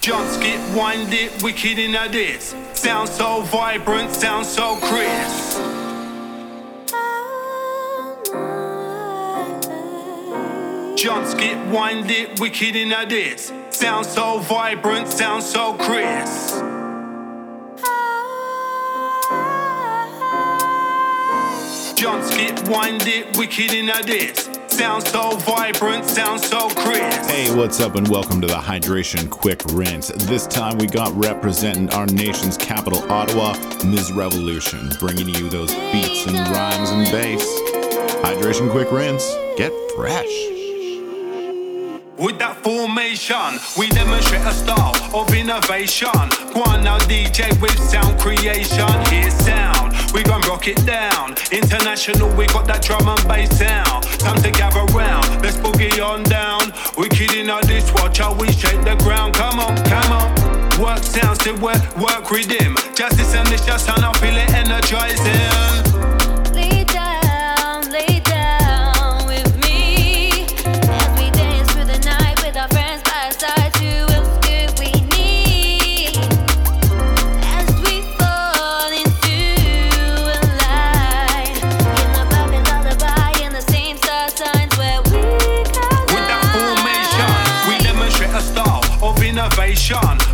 Jump, skip, wind it, wicked in a diss. Sound so vibrant, sound so crisp. Jump, skip, wind it, wicked in a diss. Sound so vibrant, sound so crisp. Jump, skip, wind it, wicked in a diss. Sound so vibrant, sound so crisp. Hey, what's up and welcome to the Hydration Quick Rinse. This time we got representing our nation's capital, Ottawa, Ms. Revolution, bringing you those beats and rhymes and bass. Hydration Quick Rinse, get fresh. With that formation, we demonstrate a style of innovation. Go on now, DJ, with sound creation. Here's sound, we gon' rock it down. International, we got that drum and bass sound. Time to gather round, let's boogie on down. We kidding on this watch, how we shake the ground. Come on, come on. Work sounds to work rhythm. Justice and this just sound, I feel it energizing.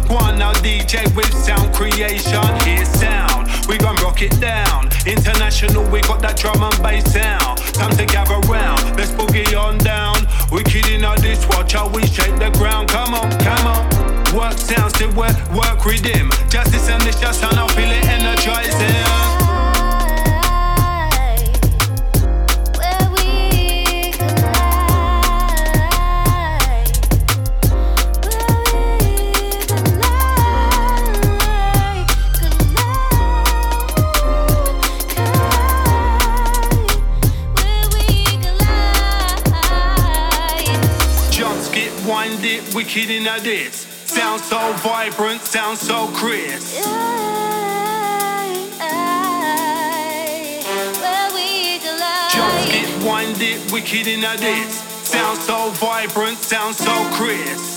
Go on now, DJ, with sound creation. Here's sound, we gon' rock it down. International, we got that drum and bass sound. Time to gather round, let's boogie on down. We kidding on this watch, how we shake the ground. Come on, come on. Work sounds to work rhythm. Justice and this just sound, I feel it energizing. Wicked in a diss. Sound so vibrant, sound so crisp. Just get winded, wicked in a diss. Sound so vibrant, sound so crisp.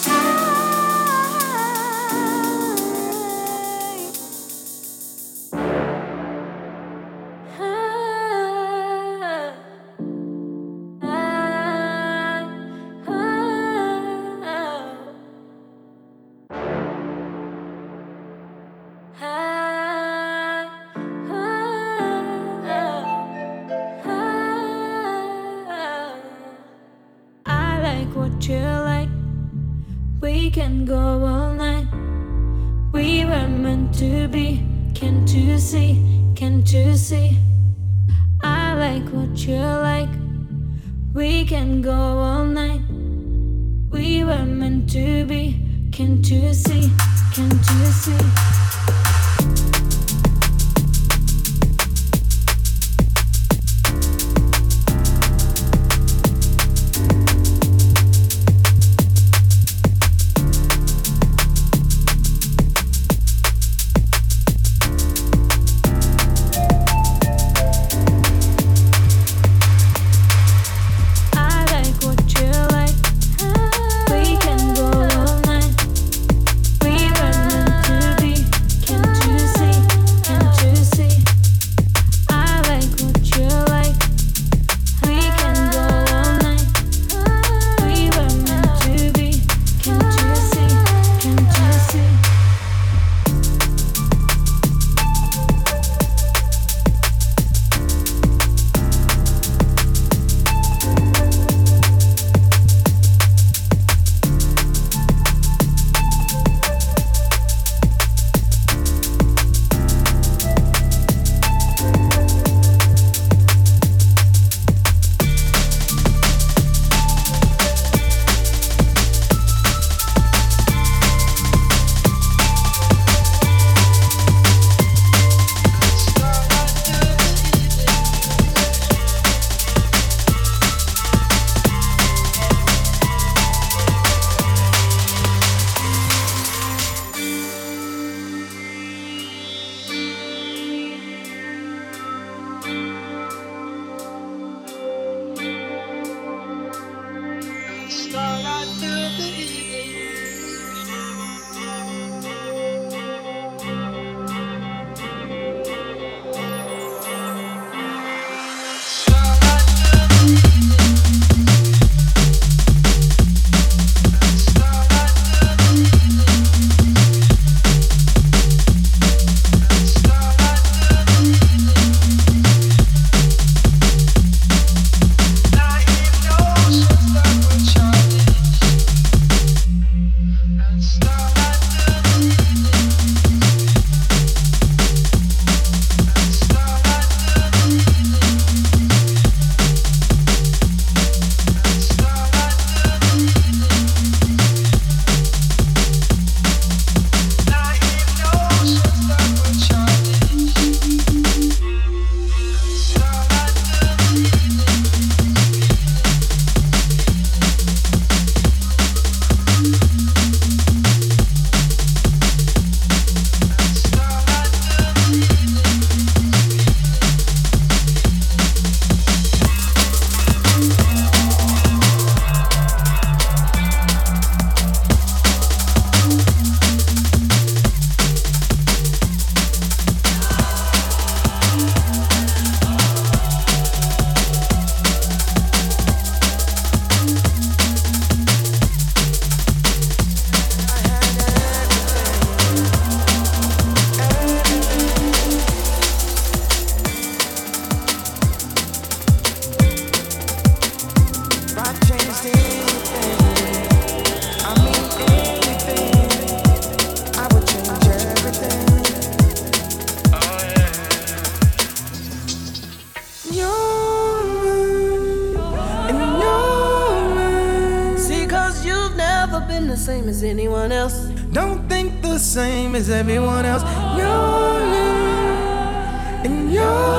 the same as anyone else. Don't think the same as everyone else. You're you, and you're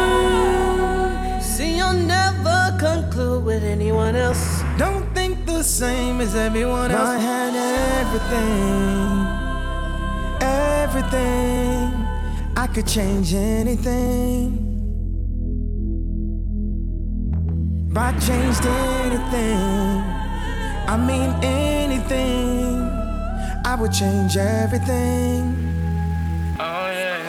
you. See, you'll never conclude with anyone else. Don't think the same as everyone else. I had everything. I could change anything. If I changed anything, I mean anything, I would change everything. Oh yeah.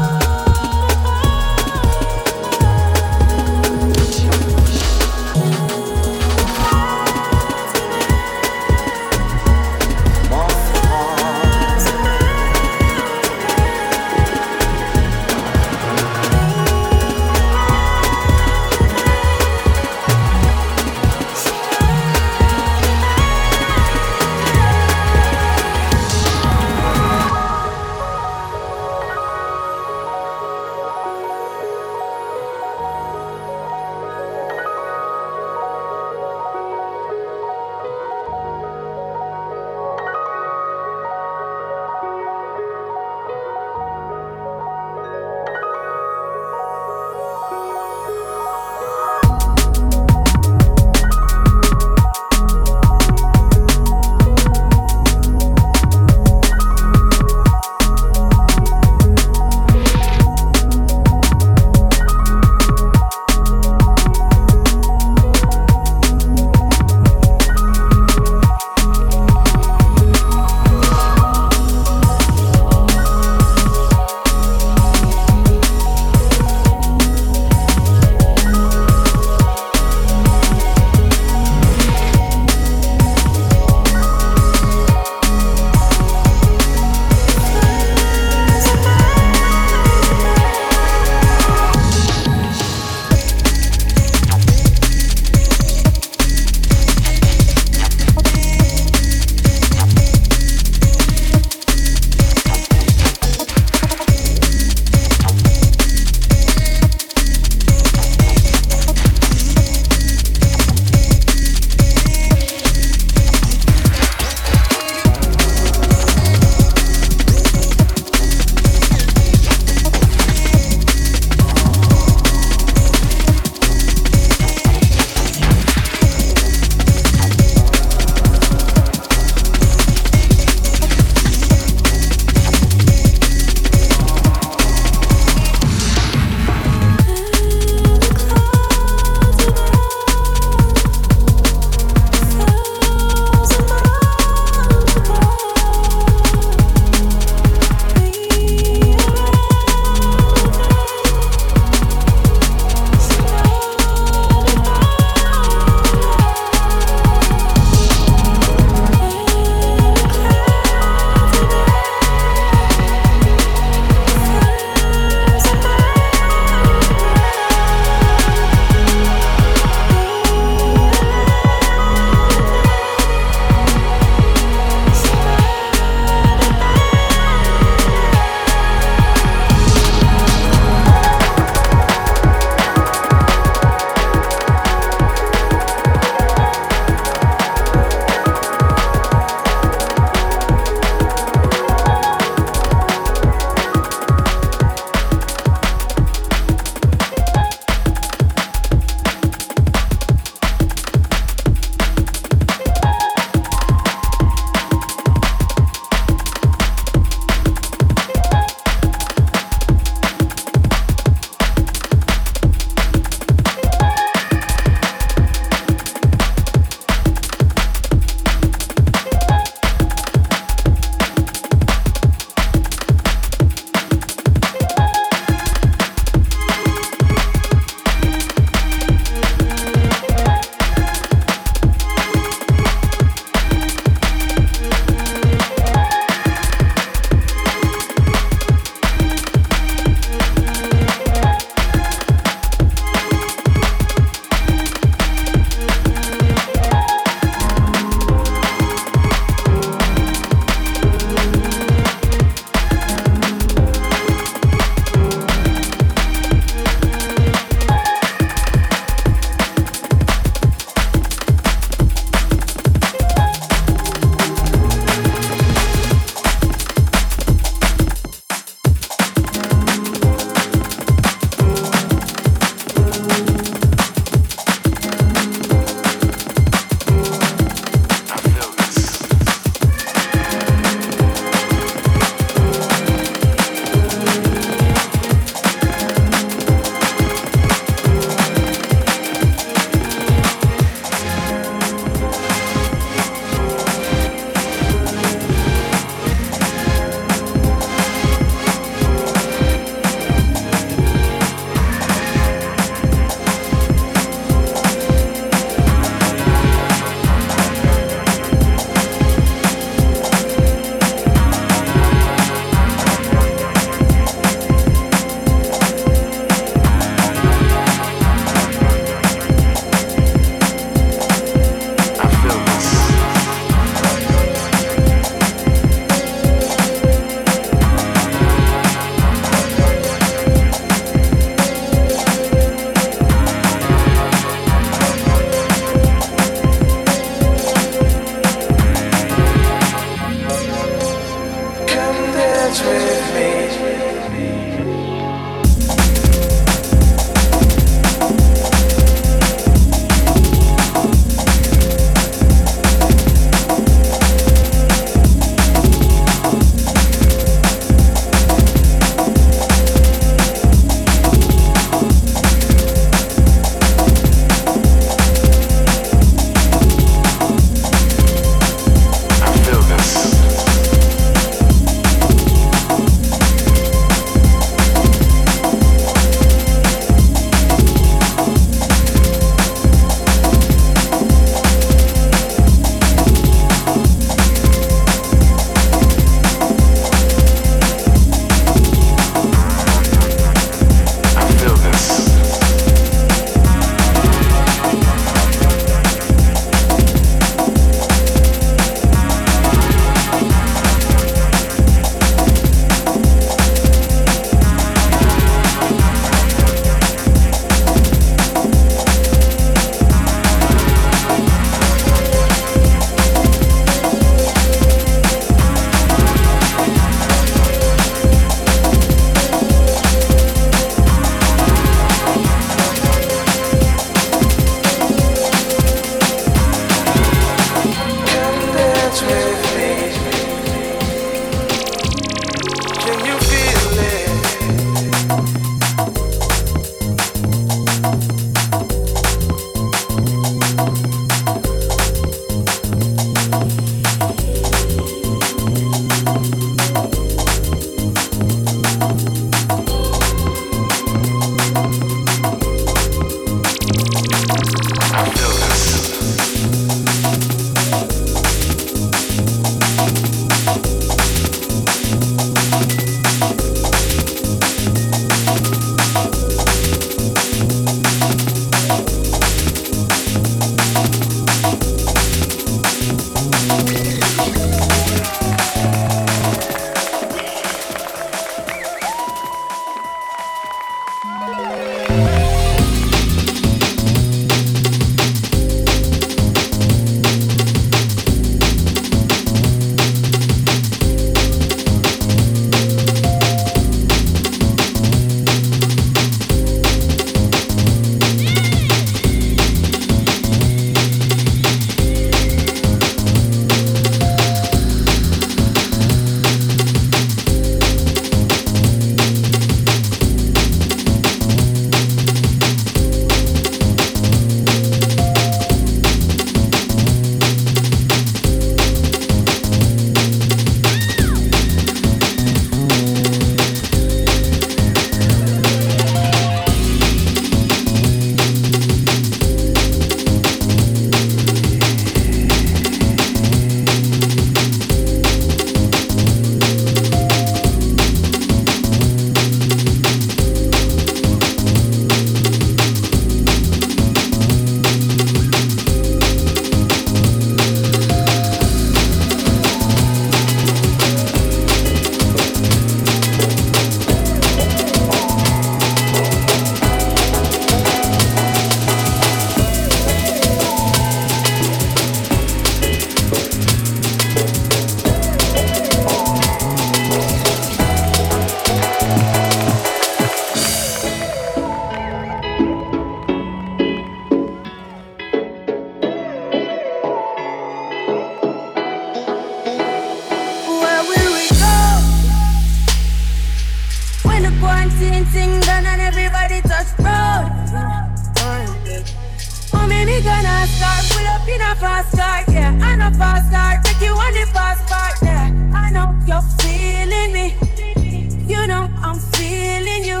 we not fast start, yeah. I know fast start, take you on the fast part, yeah. I know you're feeling me, you know I'm feeling you.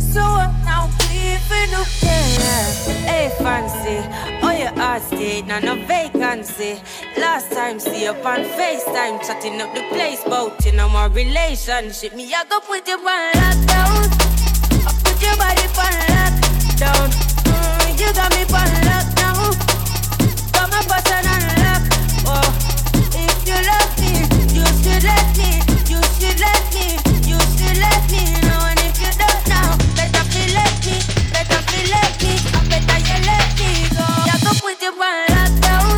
So I'm now weeping, okay. Hey fancy, oh you asked it, now no vacancy. Last time see up on FaceTime, chatting up the place, bout you know my relationship. Me I go put you on lockdown, I put your body on lockdown. You got me on lockdown, got my button on lock. Oh, if you love me, you should let me, you should let me, you should let me know. And if you don't now, better feel let me, better feel let me, I better you let me go. I go put you on lockdown,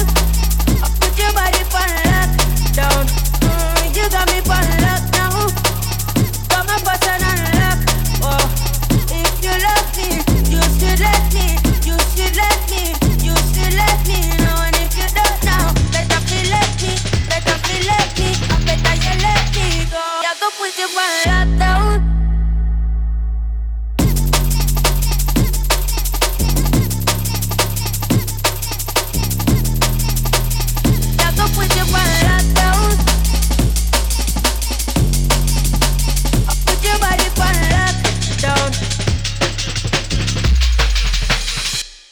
I put your body on lockdown. You got me on lockdown, got my button on lock. Oh, if you love me, you should let me, you should let me, you should let me know. And if you don't now, better feel let me, better feel let me, I better you let me go. I go put you on lockdown. Put your one lockdown.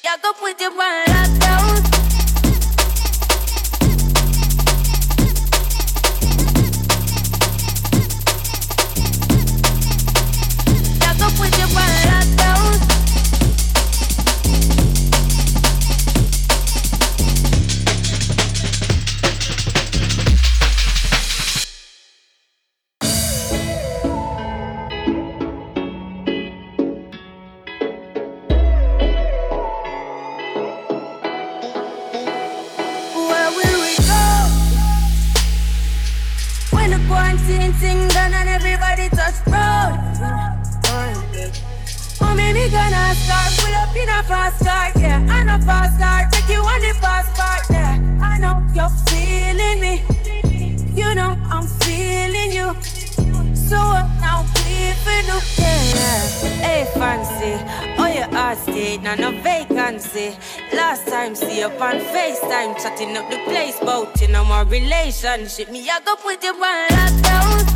I go put your one lockdown. Chatting up the place, bout you know my relationship. Me I go put you on lockdown,